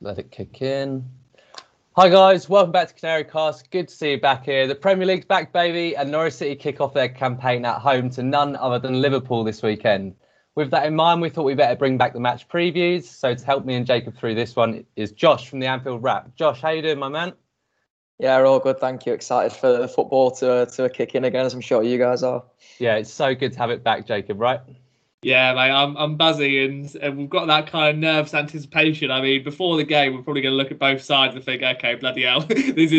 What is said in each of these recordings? Let it kick in. Hi guys, welcome back to Canary Cast. Good to see you back here. The Premier League's back, baby, and Norwich City kick off their campaign at home to none other than Liverpool this weekend. With that in mind, we thought we better bring back the match previews. So to help me and Jacob through this one is Josh from the Anfield Wrap. Josh, how you doing, my man? Yeah, we're all good, thank you. Excited for the football to kick in again, as I'm sure you guys are. Yeah, it's so good to have it back, Jacob, right? Yeah, mate, I'm buzzing and we've got that kind of nervous anticipation. I mean, before the game, we're probably going to look at both sides and think, okay, bloody hell, this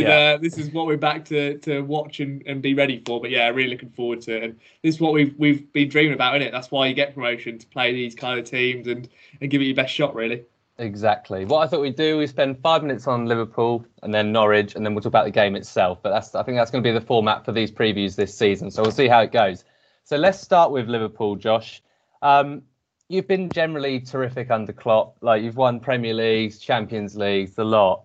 is what we're back to watch and be ready for. But yeah, really looking forward to it. And this is what we've been dreaming about, isn't it? That's why you get promotion, to play these kind of teams and give it your best shot, really. Exactly. What I thought we'd do, we spend 5 minutes on Liverpool and then Norwich, and then we'll talk about the game itself. But I think that's going to be the format for these previews this season. So we'll see how it goes. So let's start with Liverpool, Josh. You've been generally terrific under Klopp. Like, you've won Premier Leagues, Champions Leagues, the lot.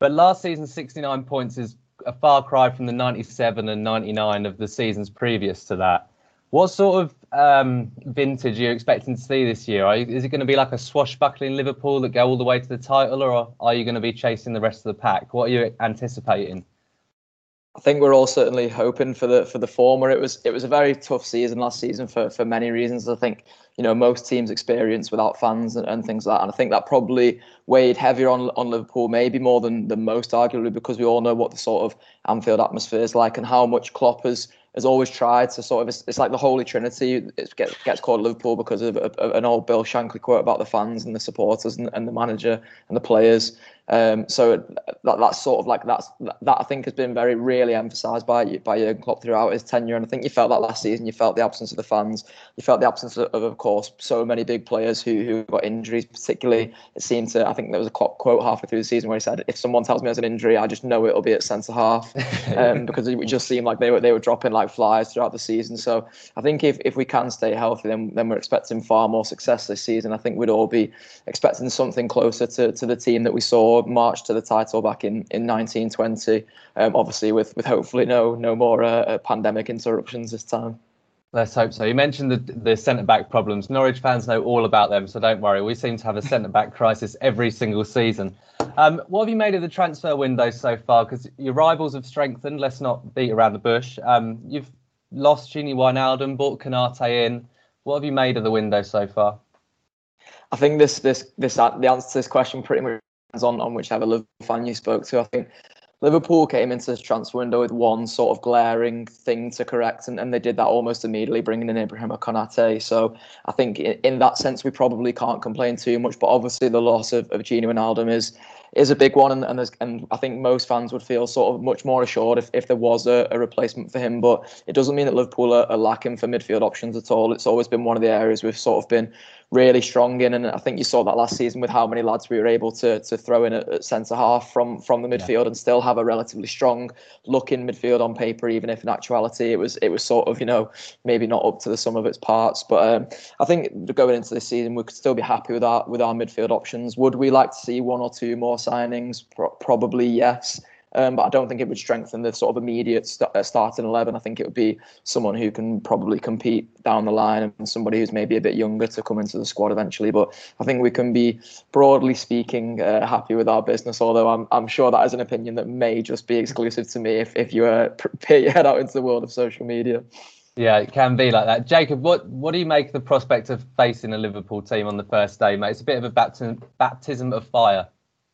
But last season, 69 points is a far cry from the 97 and 99 of the seasons previous to that. What sort of vintage are you expecting to see this year? Is it going to be like a swashbuckling Liverpool that go all the way to the title, or are you going to be chasing the rest of the pack? What are you anticipating? I think we're all certainly hoping for the former. It was a very tough season last season for many reasons. I think, you know, most teams experience without fans and things like that. And I think that probably weighed heavier on Liverpool, maybe more than most, arguably, because we all know what the sort of Anfield atmosphere is like and how much Klopp has always tried to sort of, it's like the Holy Trinity. It gets called Liverpool because of an old Bill Shankly quote about the fans and the supporters and the manager and the players. So that I think has been really emphasised by Jürgen Klopp throughout his tenure. And I think you felt that last season. You felt the absence of the fans. You felt the absence of course, so many big players who got injuries. Particularly, it seemed to, I think there was a Klopp quote halfway through the season where he said, "If someone tells me there's an injury, I just know it'll be at centre half," because it just seemed like they were dropping like flies throughout the season. So I think if we can stay healthy, then we're expecting far more success this season. I think we'd all be expecting something closer to the team that we saw march to the title back in 1920. Obviously, with hopefully no more pandemic interruptions this time. Let's hope so. You mentioned the centre-back problems. Norwich fans know all about them, so don't worry. We seem to have a centre-back crisis every single season. What have you made of the transfer window so far? Because your rivals have strengthened. Let's not beat around the bush. You've lost Gini Wijnaldum, bought Konate in. What have you made of the window so far? I think the answer to this question pretty much depends on whichever Liverpool fan you spoke to, I think. Liverpool came into this transfer window with one sort of glaring thing to correct, and they did that almost immediately, bringing in Ibrahima Konate. So I think in that sense, we probably can't complain too much. But obviously, the loss of Gini Wijnaldum is a big one, and I think most fans would feel sort of much more assured if there was a replacement for him. But it doesn't mean that Liverpool are lacking for midfield options at all. It's always been one of the areas we've sort of been really strong in, and I think you saw that last season with how many lads we were able to throw in at centre half from the midfield, and still have a relatively strong looking midfield on paper, even if in actuality it was sort of, you know, maybe not up to the sum of its parts. But I think going into this season, we could still be happy with our midfield options. Would we like to see one or two more signings? Probably yes. But I don't think it would strengthen the sort of immediate starting 11. I think it would be someone who can probably compete down the line and somebody who's maybe a bit younger to come into the squad eventually. But I think we can be, broadly speaking, happy with our business, although I'm sure that is an opinion that may just be exclusive to me if you peer your head out into the world of social media. Yeah, it can be like that. Jacob, what do you make of the prospect of facing a Liverpool team on the first day, mate? It's a bit of a baptism of fire.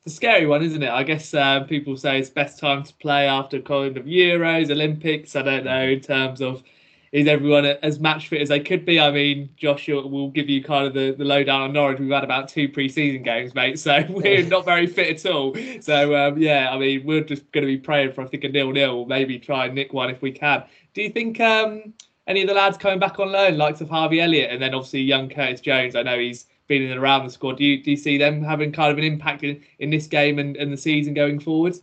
It's a scary one, isn't it? I guess people say it's best time to play after kind of Euros, Olympics. I don't know in terms of, is everyone as match fit as they could be? I mean, Josh, we'll give you kind of the lowdown on Norwich. We've had about 2 pre-season games, mate, so we're not very fit at all. So, yeah, I mean, we're just going to be praying for, I think, a 0-0, maybe try and nick one if we can. Do you think any of the lads coming back on loan, likes of Harvey Elliott and then obviously young Curtis Jones, I know he's been in and around the squad, do you see them having kind of an impact in this game and the season going forward?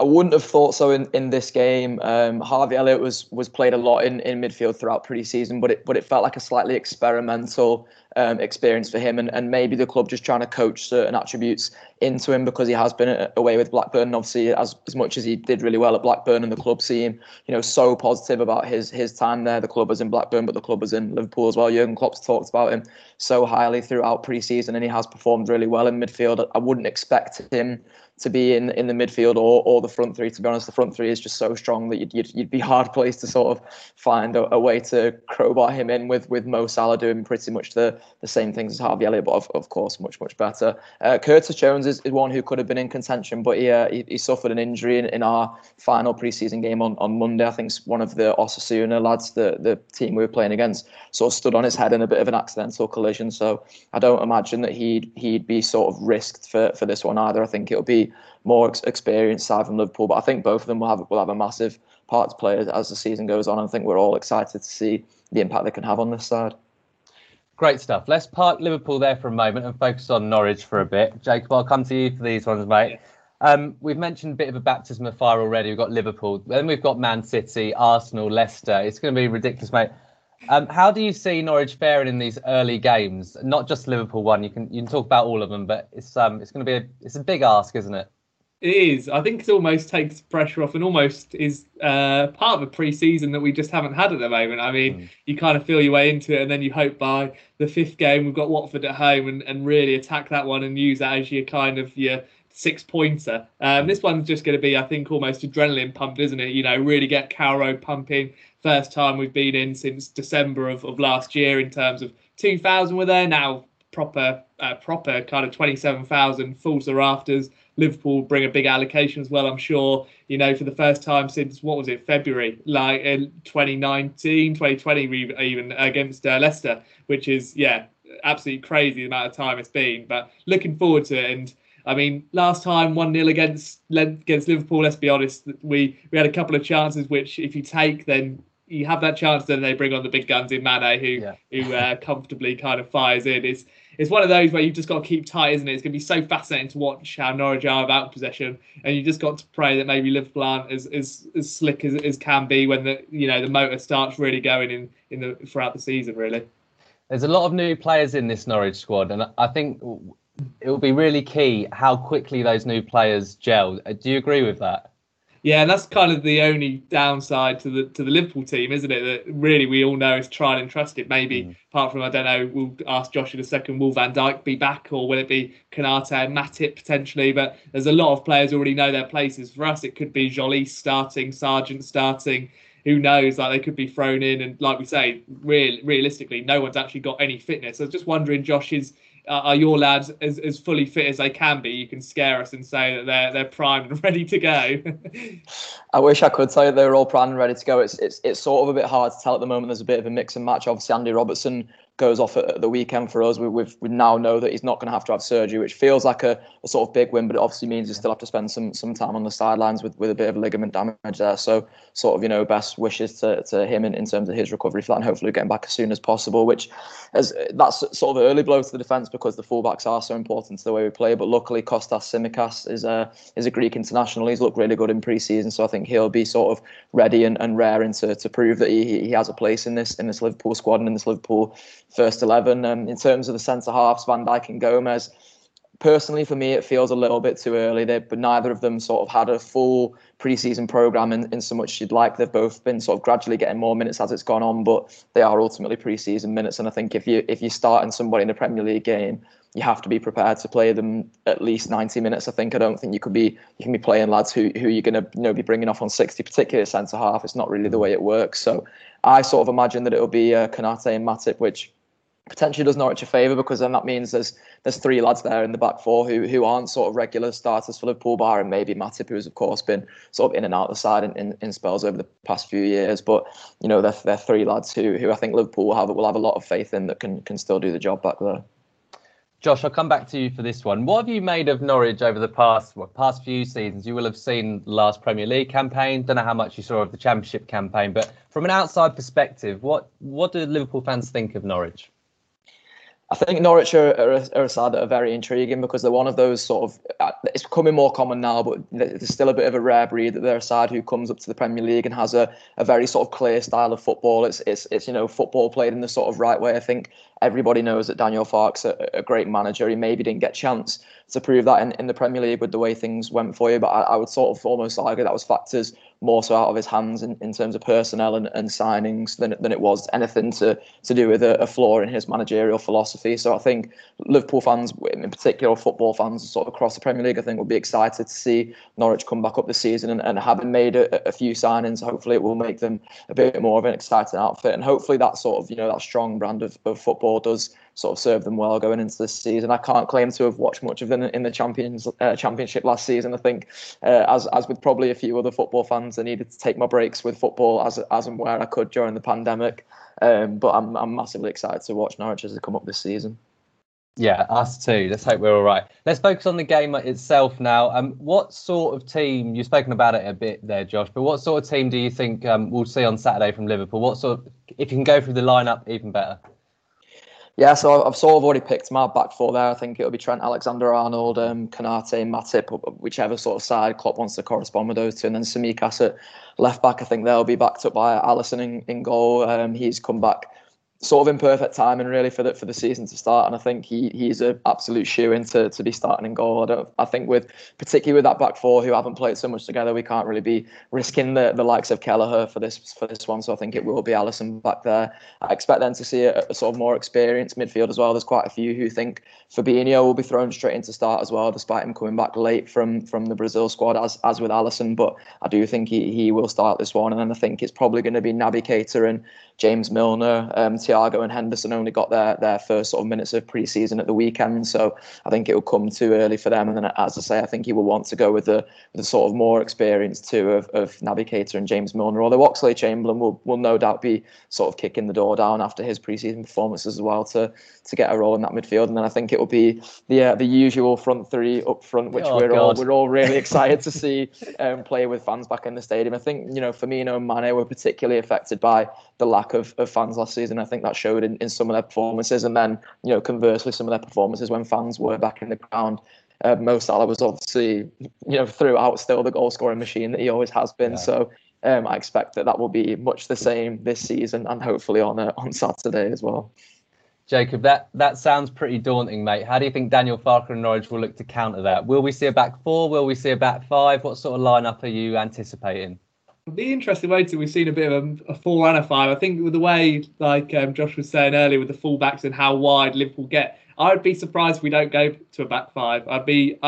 I wouldn't have thought so in this game. Harvey Elliott was played a lot in midfield throughout pre-season, but it felt like a slightly experimental experience for him, and maybe the club just trying to coach certain attributes into him, because he has been away with Blackburn, and obviously as much as he did really well at Blackburn, and the club seem, you know, so positive about his time there. The club was in Blackburn, but the club was in Liverpool as well. Jürgen Klopp's talked about him so highly throughout pre-season, and he has performed really well in midfield. I wouldn't expect him to be in the midfield or the front three, to be honest. The front three is just so strong that you'd be hard placed to sort of find a way to crowbar him in, with Mo Salah doing pretty much the same things as Harvey Elliott, but of course much better. Curtis Jones is one who could have been in contention, but he suffered an injury in our final pre-season game on Monday. I think one of the Osasuna lads, the team we were playing against, sort of stood on his head in a bit of an accidental collision, so I don't imagine that he'd be sort of risked for this one either. I think it'll be more experienced side from Liverpool, but I think both of them will have a massive part to play as the season goes on. I think we're all excited to see the impact they can have on this side. Great stuff. Let's park Liverpool there for a moment and focus on Norwich for a bit. Jacob, I'll come to you for these ones, mate. We've mentioned a bit of a baptism of fire already. We've got Liverpool, then we've got Man City, Arsenal, Leicester. It's going to be ridiculous, mate. How do you see Norwich faring in these early games? Not just Liverpool one. You can talk about all of them, but it's going to be a big ask, isn't it? It is. I think it almost takes pressure off, and almost is part of a pre-season that we just haven't had at the moment. I mean, you kind of feel your way into it, and then you hope by the fifth game we've got Watford at home and really attack that one and use that as your kind of your six-pointer. This one's just going to be, I think, almost adrenaline pumped, isn't it? You know, really get Cal Road pumping. First time we've been in since December of last year, in terms of 2,000 were there. Now proper kind of 27,000 full to rafters. Liverpool bring a big allocation as well, I'm sure. You know, for the first time since, what was it, February, like in 2019, 2020, even against Leicester, which is, yeah, absolutely crazy the amount of time it's been. But looking forward to it. And I mean, last time 1-0 against Liverpool, let's be honest, we had a couple of chances, which if you take, then you have that chance, then they bring on the big guns in Mane, who comfortably kind of fires in. It's one of those where you've just got to keep tight, isn't it? It's going to be so fascinating to watch how Norwich are about possession, and you just got to pray that maybe Liverpool aren't as slick as can be when the motor starts really going throughout the season. Really, there's a lot of new players in this Norwich squad, and I think it will be really key how quickly those new players gel. Do you agree with that? Yeah, and that's kind of the only downside to the Liverpool team, isn't it? That really we all know is tried and trusted. Maybe apart from, I don't know, we'll ask Josh in a second, will Van Dijk be back, or will it be Konate and Matip potentially? But there's a lot of players who already know their places. For us, it could be Jolis starting, Sargent starting. Who knows? Like, they could be thrown in, and like we say, realistically, no one's actually got any fitness. I was just wondering, Josh, are your lads as fully fit as they can be? You can scare us and say that they're primed and ready to go. I wish I could tell you they were all primed and ready to go. It's sort of a bit hard to tell at the moment. There's a bit of a mix and match. Obviously, Andy Robertson goes off at the weekend for us. We now know that he's not going to have surgery, which feels like a sort of big win, but it obviously means you still have to spend some time on the sidelines with a bit of ligament damage there. So sort of, you know, best wishes to him in terms of his recovery for that, and hopefully getting back as soon as possible, that's sort of an early blow to the defence, because the fullbacks are so important to the way we play. But luckily, Kostas Simikas is a Greek international. He's looked really good in pre-season, so I think he'll be sort of ready and raring to prove that he has a place in this Liverpool squad and in this Liverpool first 11. In terms of the centre halves, Van Dijk and Gomez, personally for me, it feels a little bit too early. But neither of them sort of had a full pre-season programme in so much you'd like. They've both been sort of gradually getting more minutes as it's gone on, but they are ultimately pre-season minutes. And I think if you're starting somebody in a Premier League game, you have to be prepared to play them at least 90 minutes. I think you can be playing lads who you're going to be bringing off on 60, particularly centre half. It's not really the way it works. So I sort of imagine that it'll be Konate and Matip, which potentially does Norwich a favour, because then that means there's three lads there in the back four who aren't sort of regular starters for Liverpool, bar and maybe Matip, who's of course been sort of in and out the side in spells over the past few years. But you know, they're three lads who I think Liverpool will have a lot of faith in, that can still do the job back there. Josh, I'll come back to you for this one. What have you made of Norwich over the past few seasons? You will have seen the last Premier League campaign. Don't know how much you saw of the Championship campaign, but from an outside perspective, what do Liverpool fans think of Norwich? I think Norwich are a side that are very intriguing because they're one of those sort of, it's becoming more common now, but there's still a bit of a rare breed that they're a side who comes up to the Premier League and has a very sort of clear style of football. It's you know, football played in the sort of right way. I think everybody knows that Daniel Farke's a great manager. He maybe didn't get a chance to prove that in the Premier League with the way things went for you, but I would sort of almost argue that was factors more so out of his hands in terms of personnel and signings than it was anything to do with a flaw in his managerial philosophy. So I think Liverpool fans, in particular football fans sort of across the Premier League, I think will be excited to see Norwich come back up this season and having made a few signings, hopefully it will make them a bit more of an exciting outfit. And hopefully that sort of, you know, that strong brand of football does sort of serve them well going into this season. I can't claim to have watched much of them in the Championship last season. I think, as with probably a few other football fans, I needed to take my breaks with football as and where I could during the pandemic. But I'm massively excited to watch Norwich as they come up this season. Yeah, us too. Let's hope we're all right. Let's focus on the game itself now. What sort of team, you've spoken about it a bit there, Josh, but what sort of team do you think we'll see on Saturday from Liverpool? What sort of, if you can go through the lineup, even better. Yeah, so I've sort of already picked my back four there. I think it'll be Trent Alexander-Arnold, Konate, Matip, whichever sort of side Klopp wants to correspond with those two. And then Simikas at left-back, I think they'll be backed up by Alisson in goal. He's come back sort of in perfect timing, really, for the season to start. And I think he's an absolute shoe-in to be starting in goal. I think particularly with that back four, who haven't played so much together, we can't really be risking the likes of Kelleher for this one. So I think it will be Alisson back there. I expect then to see a sort of more experienced midfield as well. There's quite a few who think Fabinho will be thrown straight into start as well, despite him coming back late from the Brazil squad, as with Alisson. But I do think he will start this one. And then I think it's probably going to be Naby Keita and James Milner. Thiago and Henderson only got their first sort of minutes of pre-season at the weekend, so I think it will come too early for them. And then, as I say, I think he will want to go with the sort of more experienced two of Naby Keita and James Milner, although Oxlade-Chamberlain will no doubt be sort of kicking the door down after his pre-season performances as well to get a role in that midfield. And then I think it will be the usual front three up front, which we're all really excited to see play with fans back in the stadium. I think, you know, Firmino and Mane were particularly affected by the lack of fans last season. I think that showed in some of their performances, and then, you know, conversely, some of their performances when fans were back in the ground. Mo Salah was obviously, you know, throughout still the goal scoring machine that he always has been. Yeah. So I expect that will be much the same this season, and hopefully on Saturday as well. Jacob, that sounds pretty daunting, mate. How do you think Daniel Farke and Norwich will look to counter that? Will we see a back four? Will we see a back five? What sort of lineup are you anticipating? It'll be interesting, won't it? We've seen a bit of a four and a five. I think with the way, like Josh was saying earlier, with the fullbacks and how wide Liverpool get, I would be surprised if we don't go to a back five. I think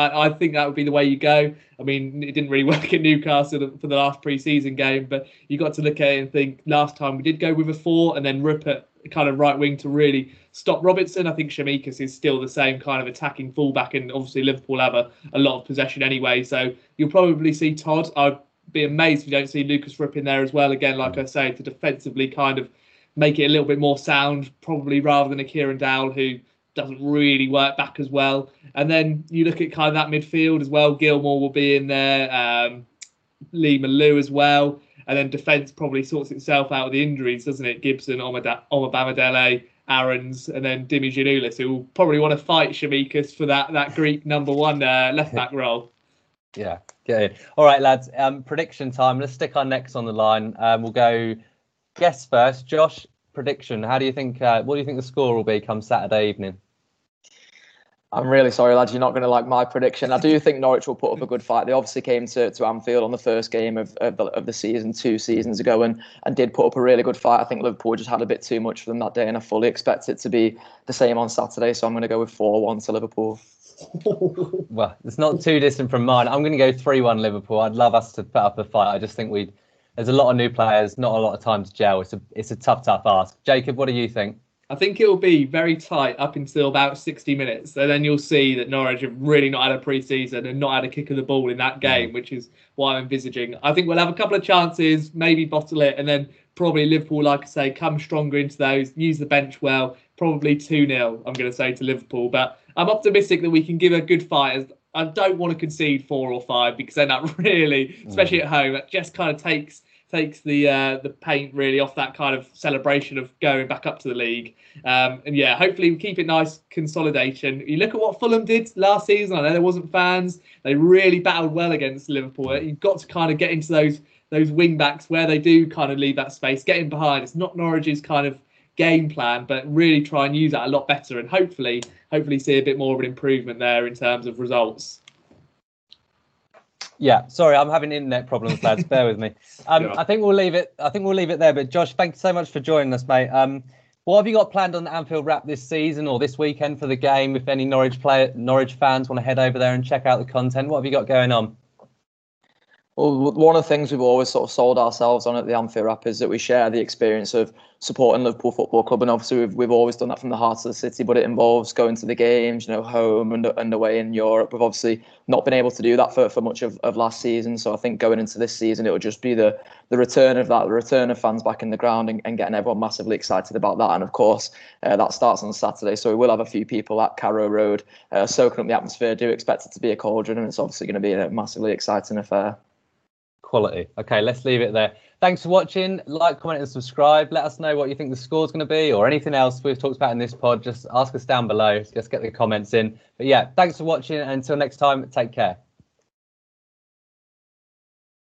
that would be the way you go. I mean, it didn't really work at Newcastle for the last pre-season game, but you got to look at it and think, last time we did go with a four, and then Ripp at kind of right wing to really stop Robertson. I think Simikas is still the same kind of attacking fullback, and obviously Liverpool have a lot of possession anyway, so you'll probably see Todd. I'd be amazed if you don't see Lucas Ripp in there as well, again, like I say, to defensively kind of make it a little bit more sound, probably, rather than a Kieran Dowell who doesn't really work back as well. And then you look at kind of that midfield as well. Gilmore will be in there, Lee Malou as well, and then defence probably sorts itself out with the injuries, doesn't it? Gibson, Omobamadele, Ahrens, and then Dimi Janulis, who will probably want to fight Simikas for that Greek number one left-back role. Yeah, good. All right, lads, prediction time. Let's stick our necks on the line. We'll go guess first. Josh, prediction. How do you think, what do you think the score will be come Saturday evening? I'm really sorry, lads. You're not going to like my prediction. I do think Norwich will put up a good fight. They obviously came to Anfield on the first game of the season 2 seasons ago and did put up a really good fight. I think Liverpool just had a bit too much for them that day, and I fully expect it to be the same on Saturday. So I'm going to go with 4-1 to Liverpool. Well, it's not too distant from mine. I'm going to go 3-1 Liverpool. I'd love us to put up a fight. I just think there's a lot of new players, not a lot of time to gel. It's a tough ask. Jacob, what do you think? I think it will be very tight up until about 60 minutes. And then you'll see that Norwich have really not had a pre-season and not had a kick of the ball in that game, which is what I'm envisaging. I think we'll have a couple of chances, maybe bottle it, and then probably Liverpool, like I say, come stronger into those, use the bench well, probably 2-0, I'm going to say, to Liverpool. But I'm optimistic that we can give a good fight. I don't want to concede 4 or 5 because then that really, especially at home, that just kind of takes takes the paint really off that kind of celebration of going back up to the league. And yeah, hopefully we keep it nice consolidation. You look at what Fulham did last season. I know there wasn't fans. They really battled well against Liverpool. You've got to kind of get into those wing backs where they do kind of leave that space, getting behind. It's not Norwich's kind of game plan, but really try and use that a lot better, and hopefully see a bit more of an improvement there in terms of results. Yeah, sorry, I'm having internet problems, lads. Bear with me. I think we'll leave it there. But Josh, thank you so much for joining us, mate. What have you got planned on the Anfield Wrap this season or this weekend for the game? If any Norwich fans want to head over there and check out the content, what have you got going on? Well, one of the things we've always sort of sold ourselves on at the Anfield Wrap is that we share the experience of supporting Liverpool Football Club, and obviously we've always done that from the heart of the city. But it involves going to the games, you know, home and away in Europe. We've obviously not been able to do that for much of last season. So I think going into this season, it will just be the return of that, the return of fans back in the ground and getting everyone massively excited about that. And of course, that starts on Saturday. So we will have a few people at Cal Road soaking up the atmosphere. Do expect it to be a cauldron, and it's obviously going to be a massively exciting affair. Quality. Okay, let's leave it there. Thanks for watching. Like, comment and subscribe. Let us know what you think the score's going to be or anything else we've talked about in this pod. Just ask us down below. Just get the comments in. But yeah, thanks for watching. And until next time, take care.